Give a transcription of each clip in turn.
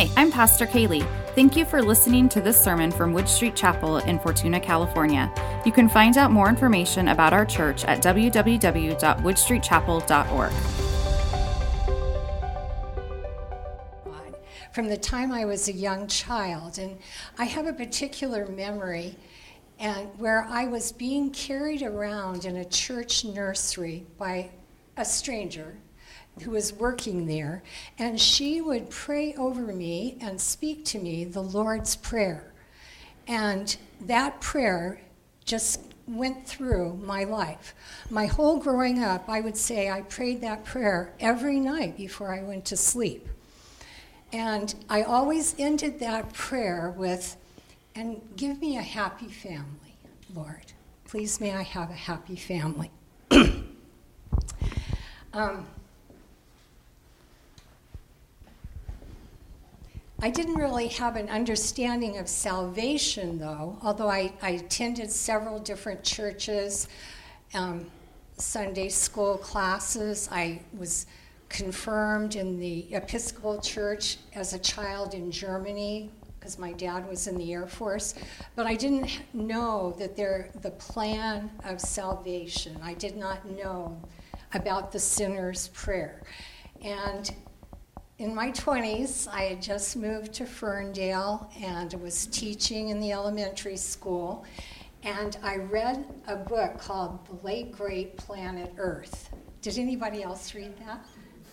Hi, I'm Pastor Kaylee. Thank you for listening to this sermon from Wood Street Chapel in Fortuna, California. You can find out more information about our church at www.woodstreetchapel.org. From the time I was a young child, and I have a particular memory and where I was being carried around in a church nursery by a stranger who was working there, and she would pray over me and speak to me the Lord's Prayer. And that prayer just went through my life. My whole growing up, I would say I prayed that prayer every night before I went to sleep. And I always ended that prayer with, "And give me a happy family, Lord. Please may I have a happy family." I didn't really have an understanding of salvation, though, although I attended several different churches, Sunday school classes. I was confirmed in the Episcopal Church as a child in Germany because my dad was in the Air Force, but I didn't know that the plan of salvation. I did not know about the sinner's prayer. And in my 20s, I had just moved to Ferndale and was teaching in the elementary school, and I read a book called The Late Great Planet Earth. Did anybody else read that?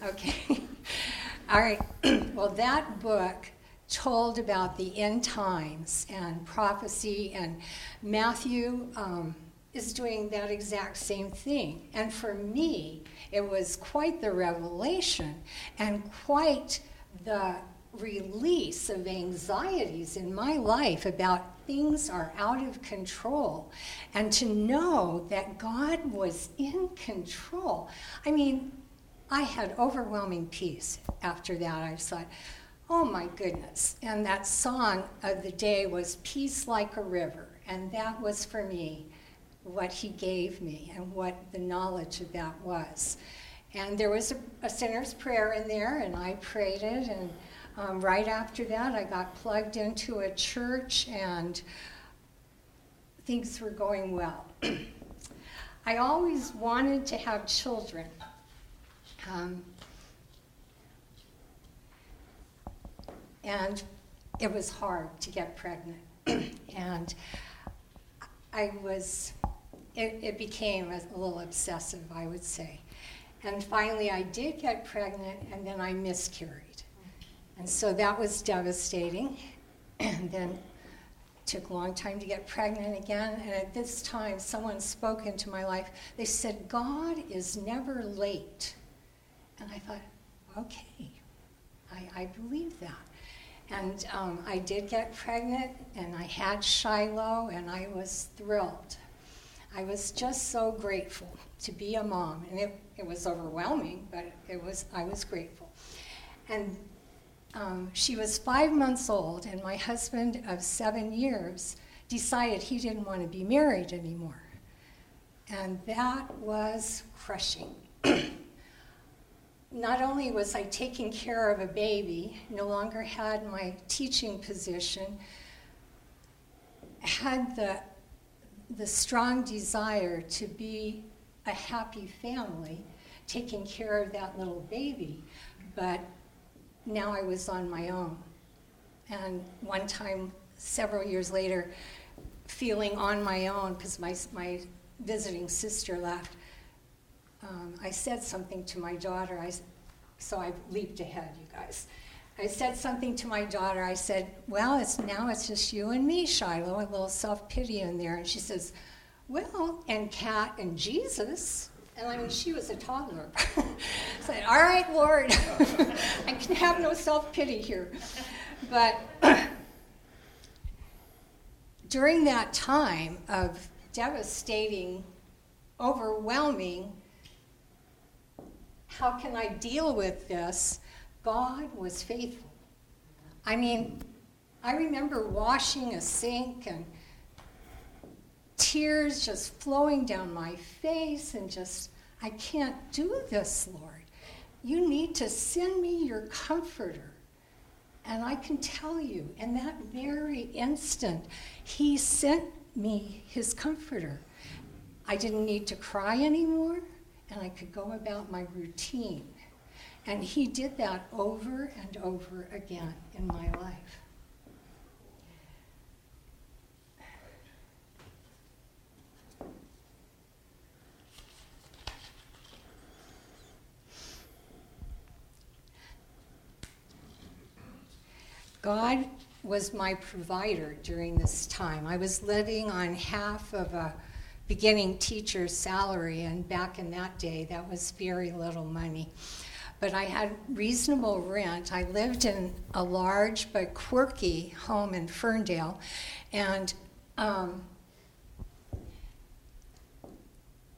Okay. All right. Well, that book told about the end times and prophecy, and Matthew is doing that exact same thing. And for me, it was quite the revelation and quite the release of anxieties in my life about things are out of control. And to know that God was in control. I mean, I had overwhelming peace after that. I thought, oh my goodness. And that song of the day was Peace Like a River. And that was for me what he gave me and what the knowledge of that was. And there was a sinner's prayer in there, and I prayed it, and right after that I got plugged into a church and things were going well. I always wanted to have children. And it was hard to get pregnant. And It became a little obsessive, I would say. And finally, I did get pregnant, and then I miscarried. And so that was devastating. And then it took a long time to get pregnant again. And at this time, someone spoke into my life. They said, God is never late. And I thought, okay, I believe that. And I did get pregnant, and I had Shiloh, and I was thrilled. I was just so grateful to be a mom, and it was overwhelming, but I was grateful. And she was 5 months old, and my husband of 7 years decided he didn't want to be married anymore. And that was crushing. Not only was I taking care of a baby, no longer had my teaching position, had the strong desire to be a happy family, taking care of that little baby, but now I was on my own. And one time, several years later, feeling on my own, because my visiting sister left, I said something to my daughter. So I leaped ahead, you guys. I said something to my daughter. I said, well, it's just you and me, Shiloh, a little self-pity in there. And she says, well, and Kat and Jesus. And I mean, she was a toddler. I said, all right, Lord, I can have no self-pity here. But during that time of devastating, overwhelming, how can I deal with this? God was faithful. I mean, I remember washing a sink and tears just flowing down my face and just, I can't do this, Lord. You need to send me your comforter. And I can tell you, in that very instant, he sent me his comforter. I didn't need to cry anymore, and I could go about my routine. And he did that over and over again in my life. God was my provider during this time. I was living on half of a beginning teacher's salary, and back in that day, that was very little money. But I had reasonable rent. I lived in a large but quirky home in Ferndale, and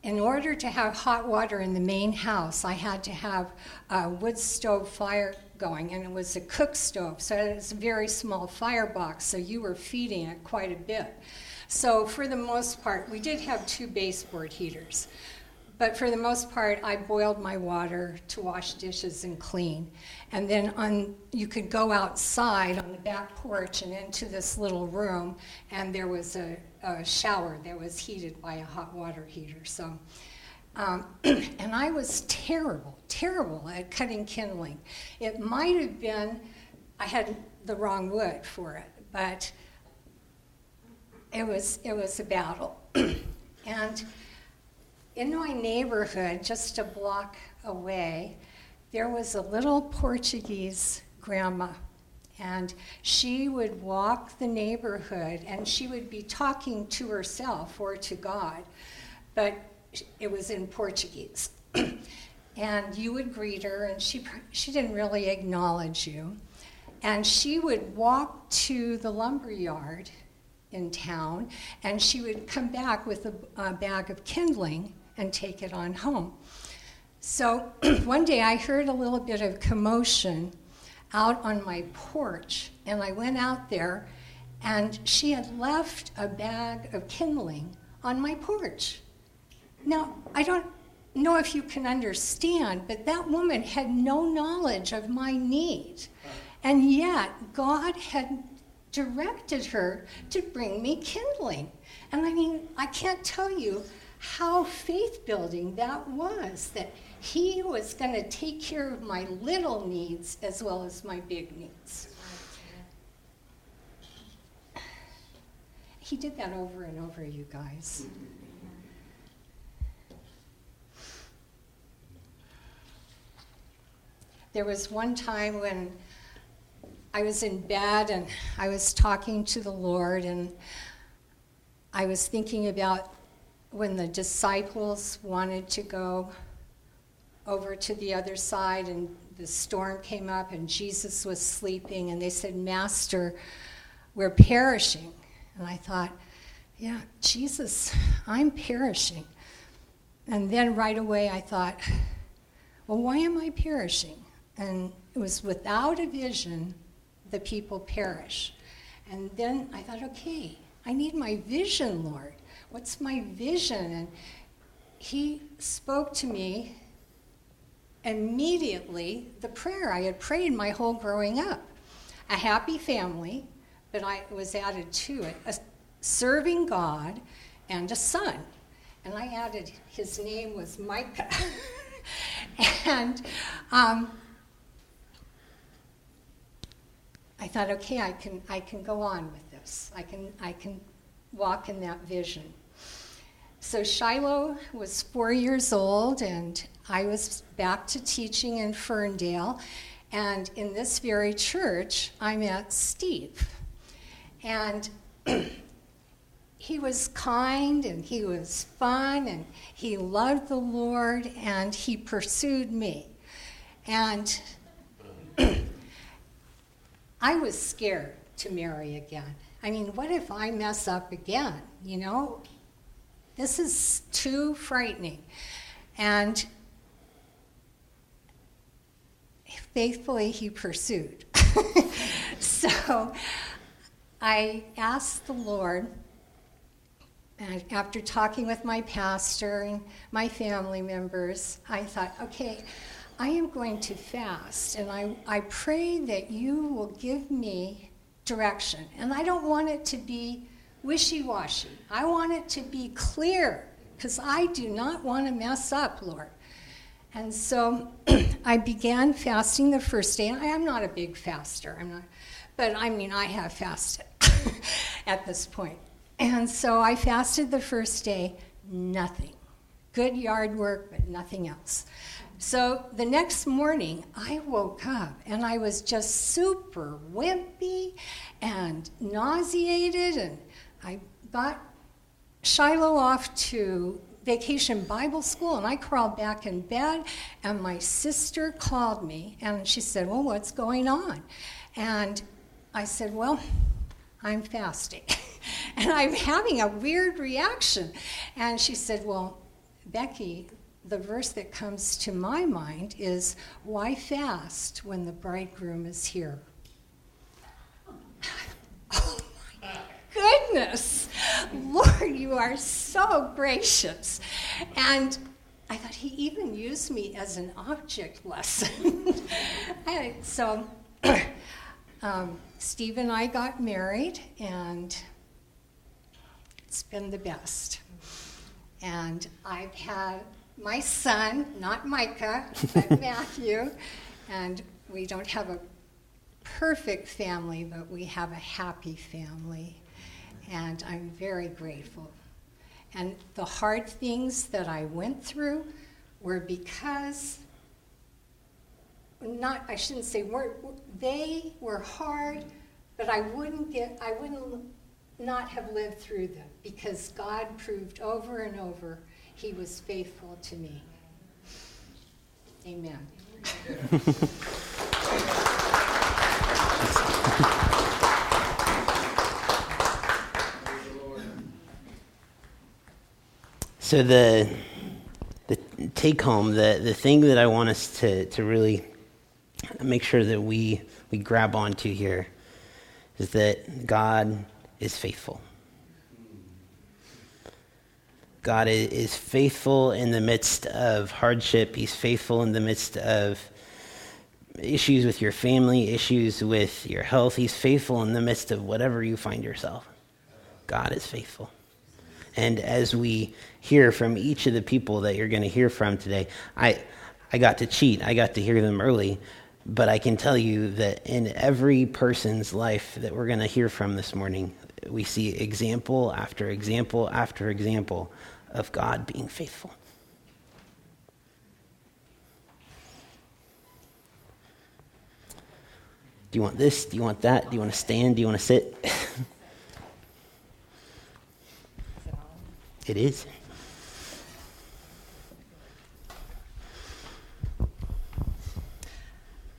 in order to have hot water in the main house, I had to have a wood stove fire going, and it was a cook stove, so it was a very small firebox, so you were feeding it quite a bit. So for the most part, we did have two baseboard heaters, but for the most part, I boiled my water to wash dishes and clean. And then you could go outside on the back porch and into this little room, and there was a shower that was heated by a hot water heater. So. And I was terrible at cutting kindling. It might have been I had the wrong wood for it, but it was a battle. And in my neighborhood, just a block away, there was a little Portuguese grandma, and she would walk the neighborhood, and she would be talking to herself or to God, but it was in Portuguese. And you would greet her, and she didn't really acknowledge you. And she would walk to the lumber yard in town, and she would come back with a bag of kindling and take it on home. So one day I heard a little bit of commotion out on my porch, and I went out there, and she had left a bag of kindling on my porch. Now, I don't know if you can understand, but that woman had no knowledge of my need. And yet, God had directed her to bring me kindling. And I mean, I can't tell you how faith-building that was, that he was going to take care of my little needs as well as my big needs. He did that over and over, you guys. There was one time when I was in bed and I was talking to the Lord, and I was thinking about when the disciples wanted to go over to the other side and the storm came up and Jesus was sleeping, and they said, "Master, we're perishing." And I thought, yeah, Jesus, I'm perishing. And then right away I thought, well, why am I perishing? And it was, without a vision, the people perish. And then I thought, okay, I need my vision, Lord. What's my vision? And he spoke to me immediately the prayer I had prayed my whole growing up. A happy family, but I was added to it, serving God and a son. And I added, his name was Micah. And I thought, okay, I can go on with this. I can walk in that vision. So Shiloh was 4 years old, and I was back to teaching in Ferndale. And in this very church, I met Steve. And he was kind, and he was fun, and he loved the Lord, and he pursued me. And I was scared to marry again. I mean, what if I mess up again, you know? This is too frightening. And faithfully, he pursued. So I asked the Lord, and after talking with my pastor and my family members, I thought, okay, I am going to fast, and I pray that you will give me direction. And I don't want it to be wishy-washy. I want it to be clear, because I do not want to mess up, Lord. And so I began fasting the first day. And I am not a big faster. I'm not, but I mean, I have fasted at this point. And so I fasted the first day, nothing. Good yard work, but nothing else. So the next morning, I woke up, and I was just super wimpy and nauseated, and I bought Shiloh off to Vacation Bible School, and I crawled back in bed, and my sister called me, and she said, well, what's going on? And I said, well, I'm fasting, and I'm having a weird reaction. And she said, well, Becky, the verse that comes to my mind is, why fast when the bridegroom is here? Oh, my goodness. Lord, you are so gracious. And I thought, he even used me as an object lesson. So Steve and I got married, and it's been the best. And I've had my son, not Micah, but Matthew, and we don't have a perfect family, but we have a happy family, and I'm very grateful. And the hard things that I went through were because, not, I shouldn't say weren't, they were hard, but I wouldn't have lived through them, because God proved over and over He was faithful to me. Amen. So the take home, the thing that I want us to really make sure that we grab onto here is that God is faithful. God is faithful in the midst of hardship. He's faithful in the midst of issues with your family, issues with your health. He's faithful in the midst of whatever you find yourself. God is faithful. And as we hear from each of the people that you're going to hear from today, I got to cheat. I got to hear them early. But I can tell you that in every person's life that we're going to hear from this morning, we see example after example after example of God being faithful. Do you want this? Do you want that? Do you want to stand? Do you want to sit? It is.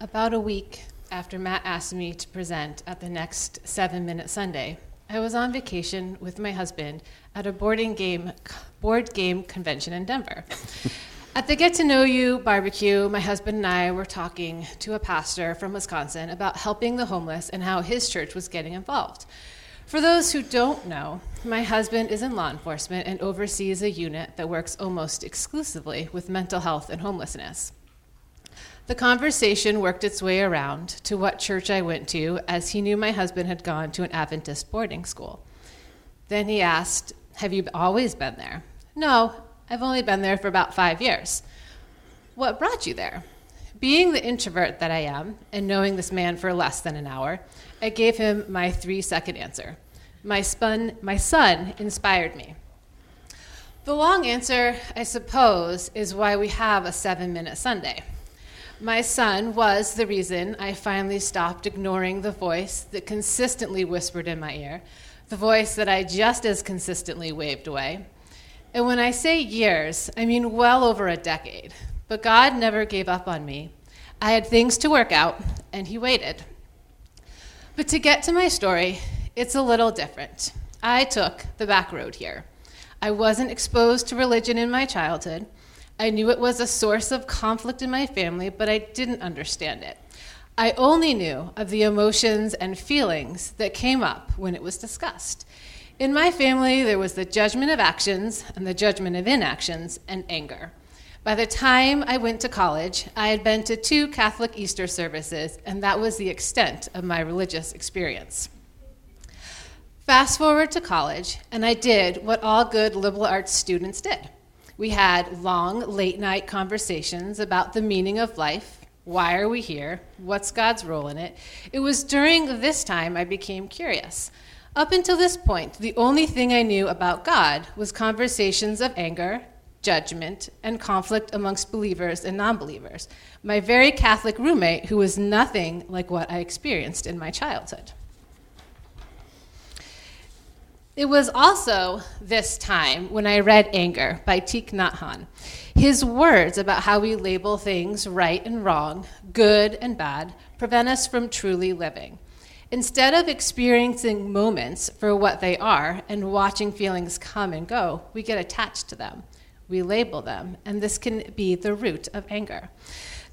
About a week after Matt asked me to present at the next 7-Minute Sunday, I was on vacation with my husband at a board game convention in Denver. At the Get to Know You barbecue, my husband and I were talking to a pastor from Wisconsin about helping the homeless and how his church was getting involved. For those who don't know, my husband is in law enforcement and oversees a unit that works almost exclusively with mental health and homelessness. The conversation worked its way around to what church I went to, as he knew my husband had gone to an Adventist boarding school. Then he asked, have you always been there? No, I've only been there for about 5 years. What brought you there? Being the introvert that I am, and knowing this man for less than an hour, I gave him my 3-second answer. My son inspired me. The long answer, I suppose, is why we have a 7-Minute Sunday. My son was the reason I finally stopped ignoring the voice that consistently whispered in my ear, the voice that I just as consistently waved away. And when I say years, I mean well over a decade. But God never gave up on me. I had things to work out, and He waited. But to get to my story, it's a little different. I took the back road here. I wasn't exposed to religion in my childhood. I knew it was a source of conflict in my family, but I didn't understand it. I only knew of the emotions and feelings that came up when it was discussed. In my family, there was the judgment of actions and the judgment of inactions and anger. By the time I went to college, I had been to 2 Catholic Easter services, and that was the extent of my religious experience. Fast forward to college, and I did what all good liberal arts students did. We had long, late-night conversations about the meaning of life, why are we here, what's God's role in it. It was during this time I became curious. Up until this point, the only thing I knew about God was conversations of anger, judgment, and conflict amongst believers and non-believers, my very Catholic roommate who was nothing like what I experienced in my childhood. It was also this time when I read Anger by Thich Nhat Hanh. His words about how we label things right and wrong, good and bad, prevent us from truly living. Instead of experiencing moments for what they are and watching feelings come and go, we get attached to them. We label them, and this can be the root of anger.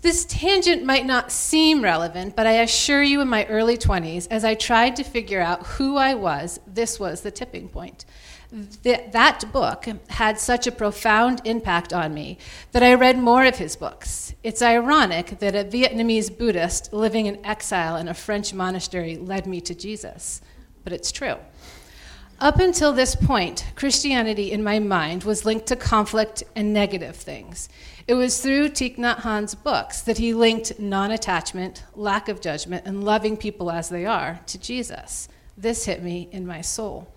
This tangent might not seem relevant, but I assure you in my early 20s, as I tried to figure out who I was, this was the tipping point. That book had such a profound impact on me that I read more of his books. It's ironic that a Vietnamese Buddhist living in exile in a French monastery led me to Jesus, but it's true. Up until this point, Christianity in my mind was linked to conflict and negative things. It was through Thich Nhat Hanh's books that he linked non-attachment, lack of judgment, and loving people as they are to Jesus. This hit me in my soul.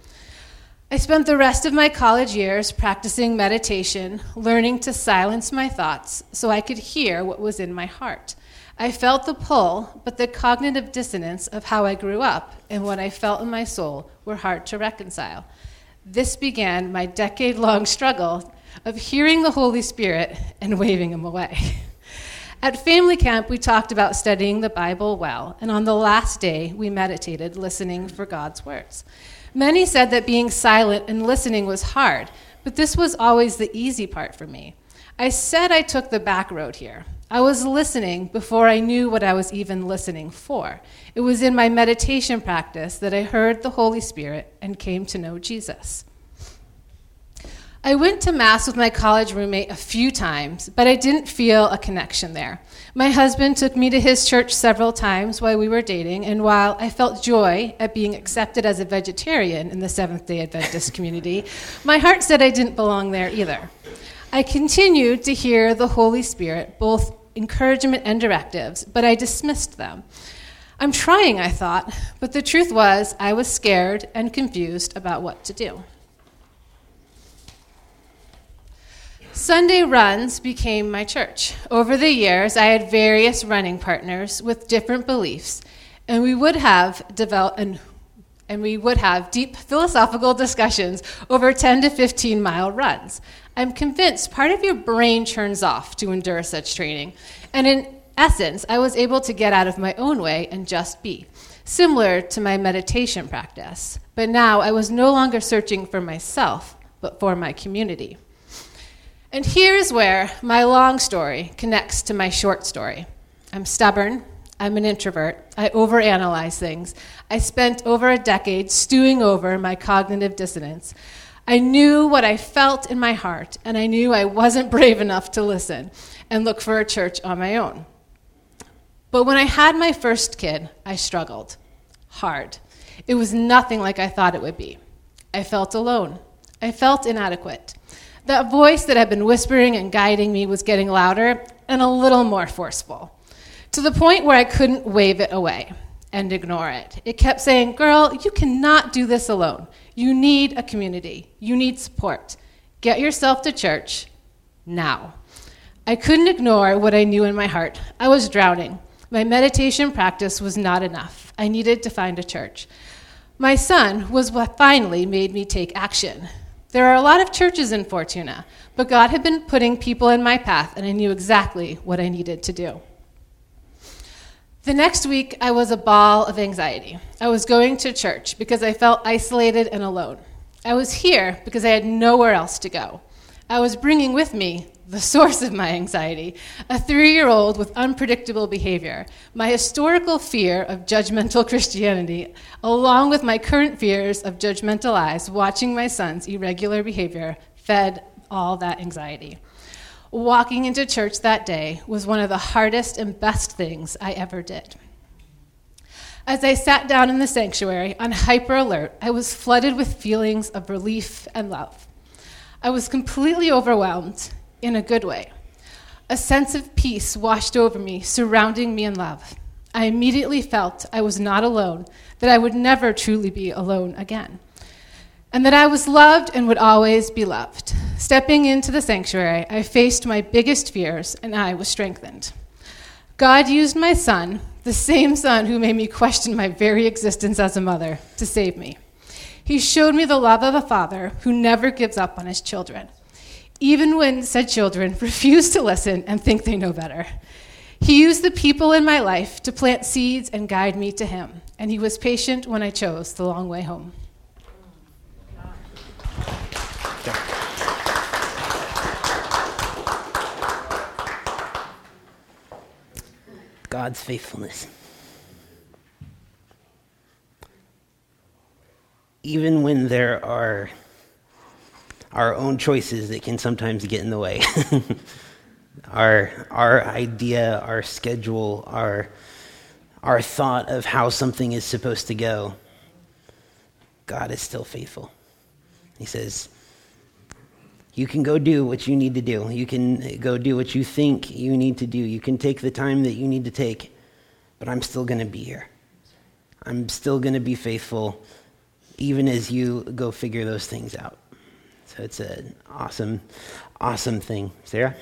I spent the rest of my college years practicing meditation, learning to silence my thoughts so I could hear what was in my heart. I felt the pull, but the cognitive dissonance of how I grew up and what I felt in my soul were hard to reconcile. This began my decade-long struggle of hearing the Holy Spirit and waving him away. At family camp, we talked about studying the Bible well, and on the last day, we meditated, listening for God's words. Many said that being silent and listening was hard, but this was always the easy part for me. I said I took the back road here. I was listening before I knew what I was even listening for. It was in my meditation practice that I heard the Holy Spirit and came to know Jesus. I went to Mass with my college roommate a few times, but I didn't feel a connection there. My husband took me to his church several times while we were dating, and while I felt joy at being accepted as a vegetarian in the Seventh-day Adventist community, my heart said I didn't belong there either. I continued to hear the Holy Spirit, both encouragement and directives, but I dismissed them. I'm trying, I thought, but the truth was I was scared and confused about what to do. Sunday runs became my church. Over the years, I had various running partners with different beliefs, and we would have developed deep philosophical discussions over 10 to 15-mile runs. I'm convinced part of your brain turns off to endure such training, and in essence, I was able to get out of my own way and just be, similar to my meditation practice. But now I was no longer searching for myself, but for my community. And here is where my long story connects to my short story. I'm stubborn. I'm an introvert. I overanalyze things. I spent over a decade stewing over my cognitive dissonance. I knew what I felt in my heart, and I knew I wasn't brave enough to listen and look for a church on my own. But when I had my first kid, I struggled hard. It was nothing like I thought it would be. I felt alone. I felt inadequate. That voice that had been whispering and guiding me was getting louder and a little more forceful, to the point where I couldn't wave it away and ignore it. It kept saying, "Girl, you cannot do this alone. You need a community. You need support. Get yourself to church now." I couldn't ignore what I knew in my heart. I was drowning. My meditation practice was not enough. I needed to find a church. My son was what finally made me take action. There are a lot of churches in Fortuna, but God had been putting people in my path, and I knew exactly what I needed to do. The next week, I was a ball of anxiety. I was going to church because I felt isolated and alone. I was here because I had nowhere else to go. I was bringing with me the source of my anxiety, a 3-year-old with unpredictable behavior, my historical fear of judgmental Christianity, along with my current fears of judgmental eyes watching my son's irregular behavior, fed all that anxiety. Walking into church that day was one of the hardest and best things I ever did. As I sat down in the sanctuary on hyper alert, I was flooded with feelings of relief and love. I was completely overwhelmed, in a good way. A sense of peace washed over me, surrounding me in love. I immediately felt I was not alone, that I would never truly be alone again, and that I was loved and would always be loved. Stepping into the sanctuary, I faced my biggest fears, and I was strengthened. God used my son, the same son who made me question my very existence as a mother, to save me. He showed me the love of a father who never gives up on his children, even when said children refuse to listen and think they know better. He used the people in my life to plant seeds and guide me to him, and he was patient when I chose the long way home. God's faithfulness. Even when there are our own choices that can sometimes get in the way, our idea, our schedule, our thought of how something is supposed to go, God is still faithful. He says, you can go do what you need to do. You can go do what you think you need to do. You can take the time that you need to take, but I'm still going to be here. I'm still going to be faithful, even as you go figure those things out. So it's an awesome, awesome thing. Sarah?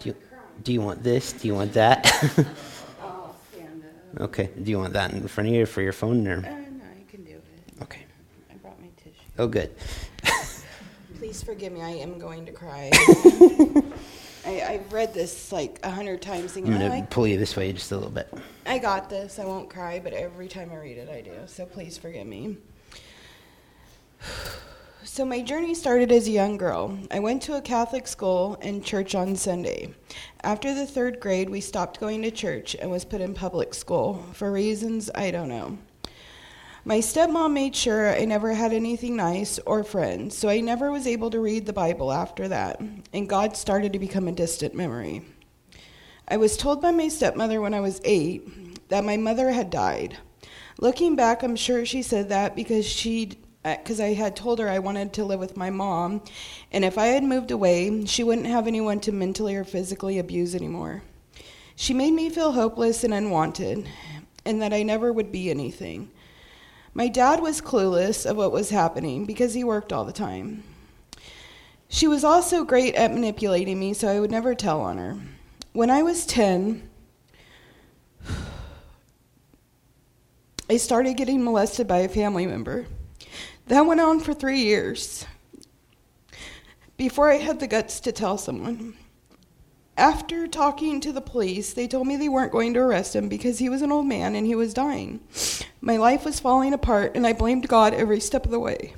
Do you want this? Do you want that? Okay. Do you want that in front of you for your phone? Or? No, you can do it. Okay. I brought my tissue. Oh, good. Please forgive me. I am going to cry. I've read this like 100 times. I'm going to pull you this way just a little bit. I got this. I won't cry, but every time I read it, I do. So please forgive me. So my journey started as a young girl. I went to a Catholic school and church on Sunday. After the 3rd grade, we stopped going to church and was put in public school for reasons I don't know. My stepmom made sure I never had anything nice or friends, so I never was able to read the Bible after that, and God started to become a distant memory. I was told by my stepmother when I was 8 that my mother had died. Looking back, I'm sure she said that because I had told her I wanted to live with my mom, and if I had moved away, she wouldn't have anyone to mentally or physically abuse anymore. She made me feel hopeless and unwanted, and that I never would be anything. My dad was clueless of what was happening because he worked all the time. She was also great at manipulating me, so I would never tell on her. When I was 10, I started getting molested by a family member. That went on for 3 years before I had the guts to tell someone. After talking to the police, they told me they weren't going to arrest him because he was an old man and he was dying. My life was falling apart, and I blamed God every step of the way.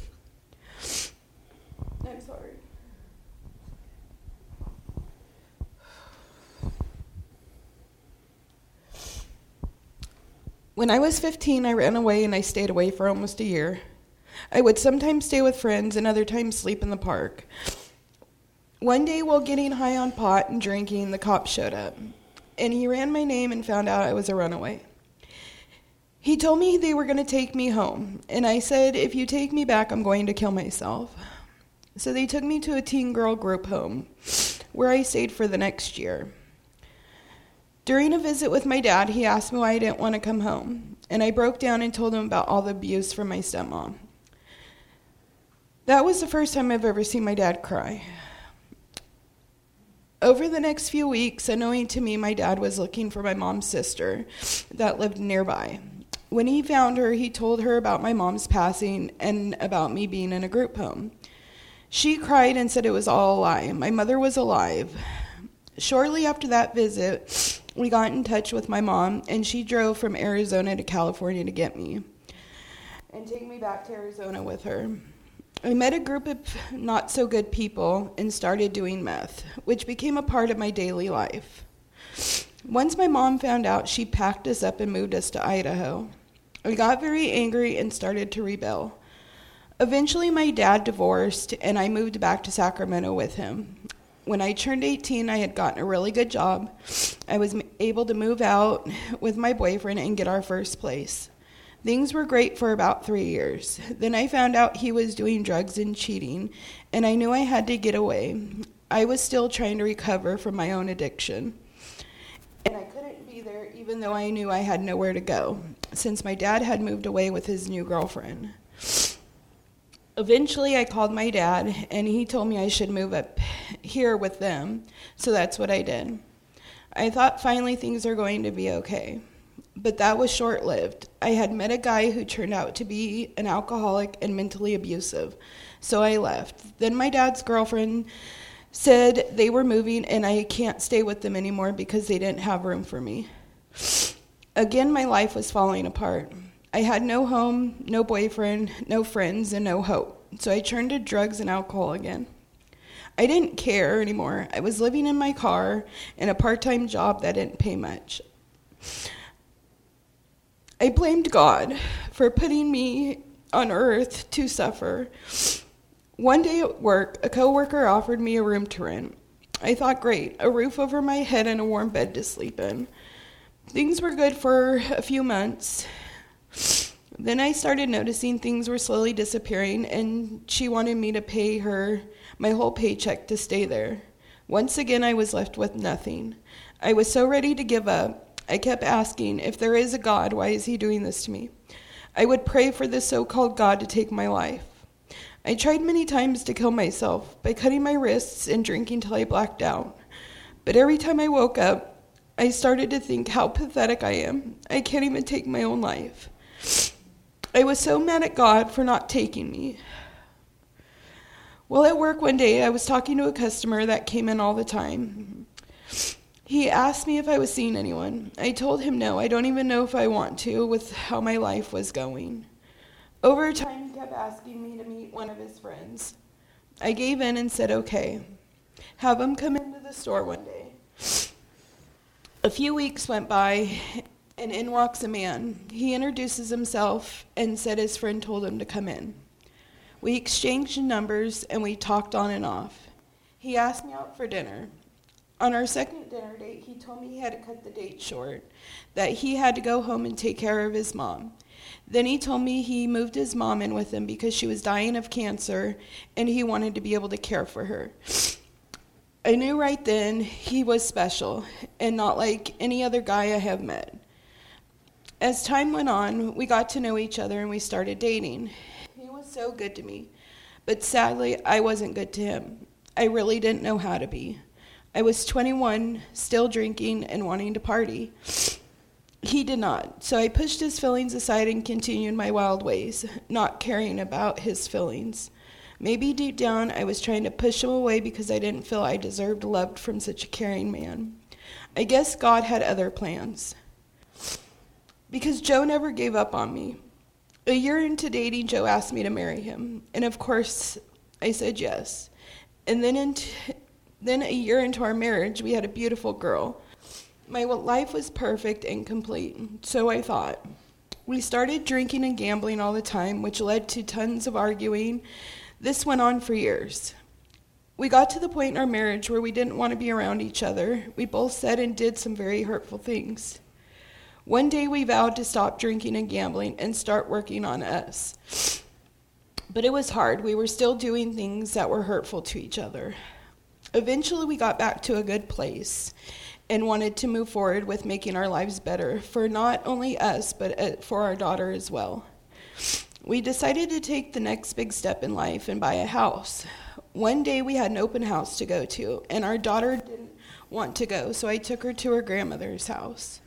I'm sorry. When I was 15, I ran away, and I stayed away for almost a year. I would sometimes stay with friends and other times sleep in the park. One day while getting high on pot and drinking, the cop showed up, and he ran my name and found out I was a runaway. He told me they were going to take me home, and I said, if you take me back, I'm going to kill myself. So they took me to a teen girl group home, where I stayed for the next year. During a visit with my dad, he asked me why I didn't want to come home, and I broke down and told him about all the abuse from my stepmom. That was the first time I've ever seen my dad cry. Over the next few weeks, unknowing to me, my dad was looking for my mom's sister that lived nearby. When he found her, he told her about my mom's passing and about me being in a group home. She cried and said it was all a lie. My mother was alive. Shortly after that visit, we got in touch with my mom, and she drove from Arizona to California to get me and take me back to Arizona with her. I met a group of not-so-good people and started doing meth, which became a part of my daily life. Once my mom found out, she packed us up and moved us to Idaho. I got very angry and started to rebel. Eventually, my dad divorced, and I moved back to Sacramento with him. When I turned 18, I had gotten a really good job. I was able to move out with my boyfriend and get our first place. Things were great for about 3 years. Then I found out he was doing drugs and cheating, and I knew I had to get away. I was still trying to recover from my own addiction, and I couldn't be there even though I knew I had nowhere to go, since my dad had moved away with his new girlfriend. Eventually, I called my dad, and he told me I should move up here with them, so that's what I did. I thought finally things are going to be okay. But that was short-lived. I had met a guy who turned out to be an alcoholic and mentally abusive, so I left. Then my dad's girlfriend said they were moving and I can't stay with them anymore because they didn't have room for me. Again, my life was falling apart. I had no home, no boyfriend, no friends, and no hope, so I turned to drugs and alcohol again. I didn't care anymore. I was living in my car and a part-time job that didn't pay much. I blamed God for putting me on earth to suffer. One day at work, a coworker offered me a room to rent. I thought, great, a roof over my head and a warm bed to sleep in. Things were good for a few months. Then I started noticing things were slowly disappearing, and she wanted me to pay her my whole paycheck to stay there. Once again, I was left with nothing. I was so ready to give up. I kept asking, if there is a God, why is he doing this to me? I would pray for this so-called God to take my life. I tried many times to kill myself by cutting my wrists and drinking till I blacked out. But every time I woke up, I started to think how pathetic I am. I can't even take my own life. I was so mad at God for not taking me. Well, at work one day, I was talking to a customer that came in all the time. He asked me if I was seeing anyone. I told him no, I don't even know if I want to with how my life was going. Over time, he kept asking me to meet one of his friends. I gave in and said, okay, have him come into the store one day. A few weeks went by, and in walks a man. He introduces himself and said his friend told him to come in. We exchanged numbers, and we talked on and off. He asked me out for dinner. On our second dinner date, he told me he had to cut the date short, that he had to go home and take care of his mom. Then he told me he moved his mom in with him because she was dying of cancer and he wanted to be able to care for her. I knew right then he was special and not like any other guy I have met. As time went on, we got to know each other and we started dating. He was so good to me, but sadly, I wasn't good to him. I really didn't know how to be. I was 21, still drinking and wanting to party. He did not, so I pushed his feelings aside and continued my wild ways, not caring about his feelings. Maybe deep down I was trying to push him away because I didn't feel I deserved love from such a caring man. I guess God had other plans, because Joe never gave up on me. A year into dating, Joe asked me to marry him, and of course I said yes. And Then a year into our marriage, we had a beautiful girl. My life was perfect and complete, so I thought. We started drinking and gambling all the time, which led to tons of arguing. This went on for years. We got to the point in our marriage where we didn't want to be around each other. We both said and did some very hurtful things. One day we vowed to stop drinking and gambling and start working on us. But it was hard. We were still doing things that were hurtful to each other. Eventually, we got back to a good place and wanted to move forward with making our lives better for not only us, but for our daughter as well. We decided to take the next big step in life and buy a house. One day, we had an open house to go to, and our daughter didn't want to go, so I took her to her grandmother's house.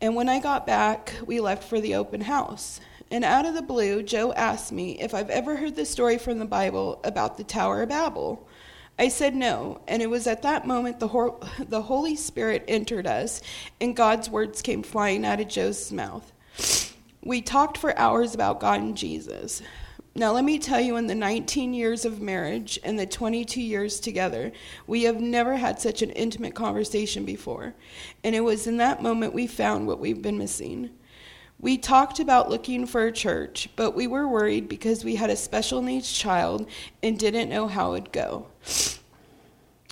And when I got back, we left for the open house. And out of the blue, Joe asked me if I've ever heard the story from the Bible about the Tower of Babel. I said no, and it was at that moment the Holy Spirit entered us, and God's words came flying out of Joe's mouth. We talked for hours about God and Jesus. Now let me tell you, in the 19 years of marriage and the 22 years together, we have never had such an intimate conversation before, and it was in that moment we found what we've been missing. We talked about looking for a church, but we were worried because we had a special needs child and didn't know how it'd go.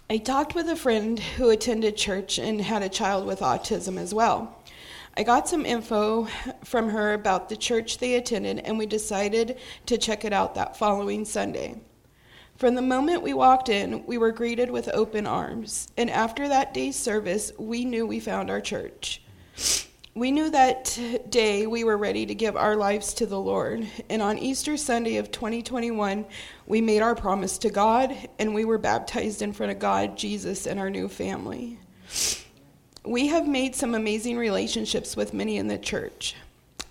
I talked with a friend who attended church and had a child with autism as well. I got some info from her about the church they attended, and we decided to check it out that following Sunday. From the moment we walked in, we were greeted with open arms, and after that day's service, we knew we found our church. We knew that day we were ready to give our lives to the Lord, and on Easter Sunday of 2021, we made our promise to God, and we were baptized in front of God, Jesus, and our new family. We have made some amazing relationships with many in the church.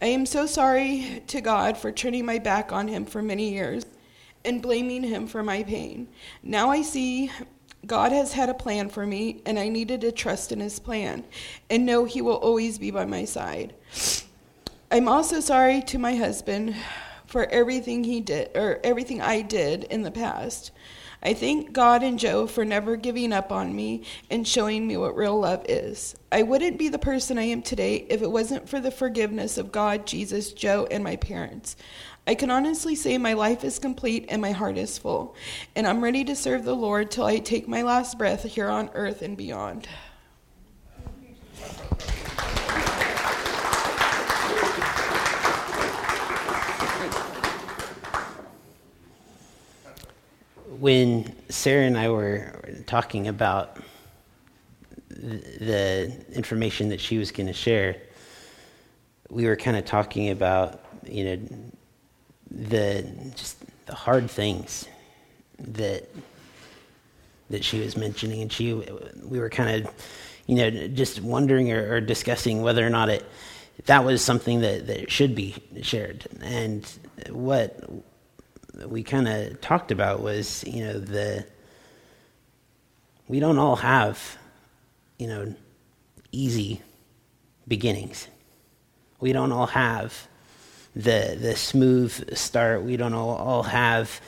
I am so sorry to God for turning my back on him for many years and blaming him for my pain. Now I see God has had a plan for me, and I needed to trust in his plan and know he will always be by my side. I'm also sorry to my husband for everything he did, or everything I did in the past. I thank God and Joe for never giving up on me and showing me what real love is. I wouldn't be the person I am today if it wasn't for the forgiveness of God, Jesus, Joe, and my parents. I can honestly say my life is complete and my heart is full, and I'm ready to serve the Lord till I take my last breath here on earth and beyond. When Sarah and I were talking about the information that she was going to share, we were kind of talking about, the hard things that she was mentioning, and we were kind of, just wondering or discussing whether or not that was something that should be shared. And what we kind of talked about was, we don't all have, easy beginnings. We don't all have the smooth start. We don't all have,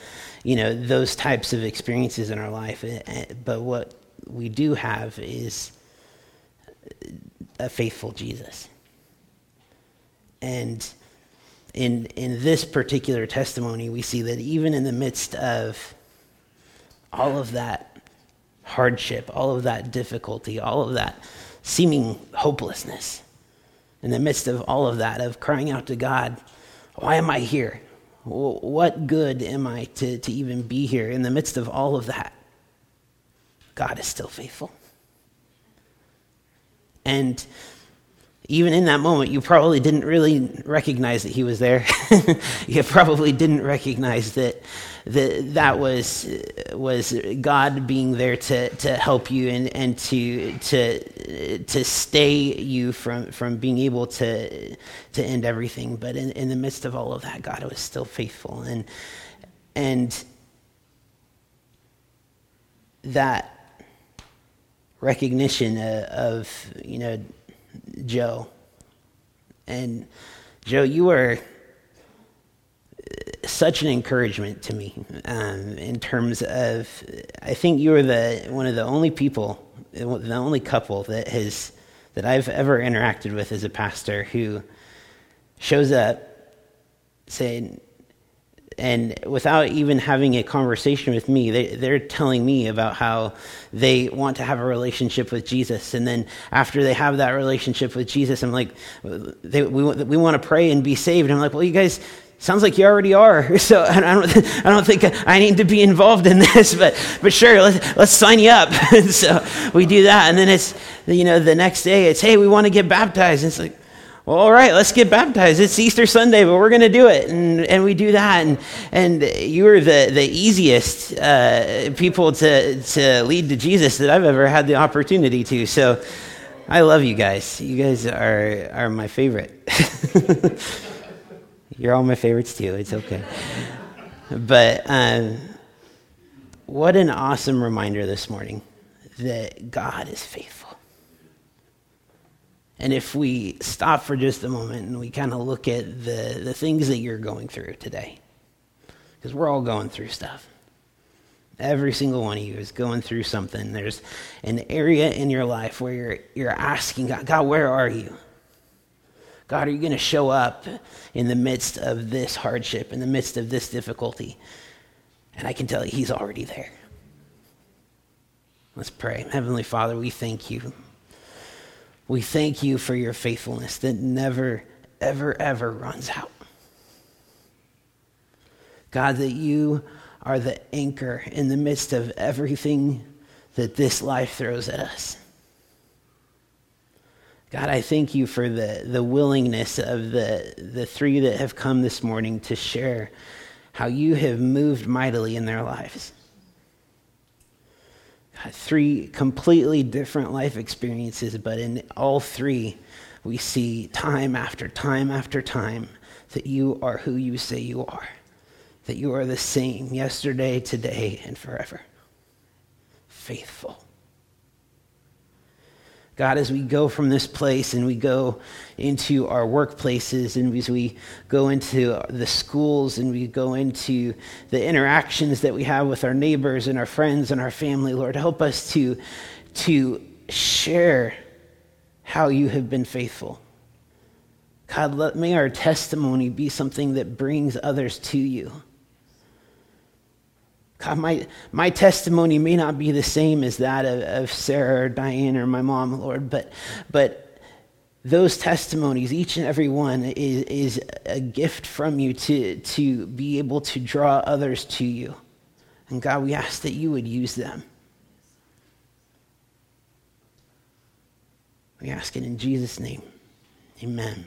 those types of experiences in our life. But what we do have is a faithful Jesus. And in this particular testimony, we see that even in the midst of all of that hardship, all of that difficulty, all of that seeming hopelessness, in the midst of all of that, of crying out to God, why am I here? What good am I to even be here? In the midst of all of that, God is still faithful. And even in that moment, you probably didn't really recognize that he was there. You probably didn't recognize that was God being there to help you and to stay you from being able to end everything. But in the midst of all of that, God was still faithful, and that recognition of Joe, you were such an encouragement to me in terms of, I think you were one of the only people, the only couple that I've ever interacted with as a pastor who shows up saying, and without even having a conversation with me, they're telling me about how they want to have a relationship with Jesus. And then after they have that relationship with Jesus, I'm like, we want to pray and be saved. And I'm like, well, you guys, sounds like you already are. So I don't think I need to be involved in this, but sure, let's sign you up. And so we do that. And then it's, the next day it's, hey, we want to get baptized. And it's like, well, all right, let's get baptized. It's Easter Sunday, but we're going to do it, and we do that. And you were the easiest people to lead to Jesus that I've ever had the opportunity to. So, I love you guys. You guys are my favorite. You're all my favorites too. It's okay. But what an awesome reminder this morning that God is faithful. And if we stop for just a moment and we kind of look at the things that you're going through today, because we're all going through stuff. Every single one of you is going through something. There's an area in your life where you're asking God, where are you? God, are you going to show up in the midst of this hardship, in the midst of this difficulty? And I can tell you, he's already there. Let's pray. Heavenly Father, we thank you. We thank you for your faithfulness that never, ever, ever runs out. God, that you are the anchor in the midst of everything that this life throws at us. God, I thank you for the willingness of the three that have come this morning to share how you have moved mightily in their lives. God, three completely different life experiences, but in all three, we see time after time after time that you are who you say you are, that you are the same yesterday, today, and forever. Faithful. God, as we go from this place and we go into our workplaces and as we go into the schools and we go into the interactions that we have with our neighbors and our friends and our family, Lord, help us to share how you have been faithful. God, may our testimony be something that brings others to you. God, my testimony may not be the same as that of Sarah or Diane or my mom, Lord, but those testimonies, each and every one, is a gift from you to be able to draw others to you. And God, we ask that you would use them. We ask it in Jesus' name. Amen.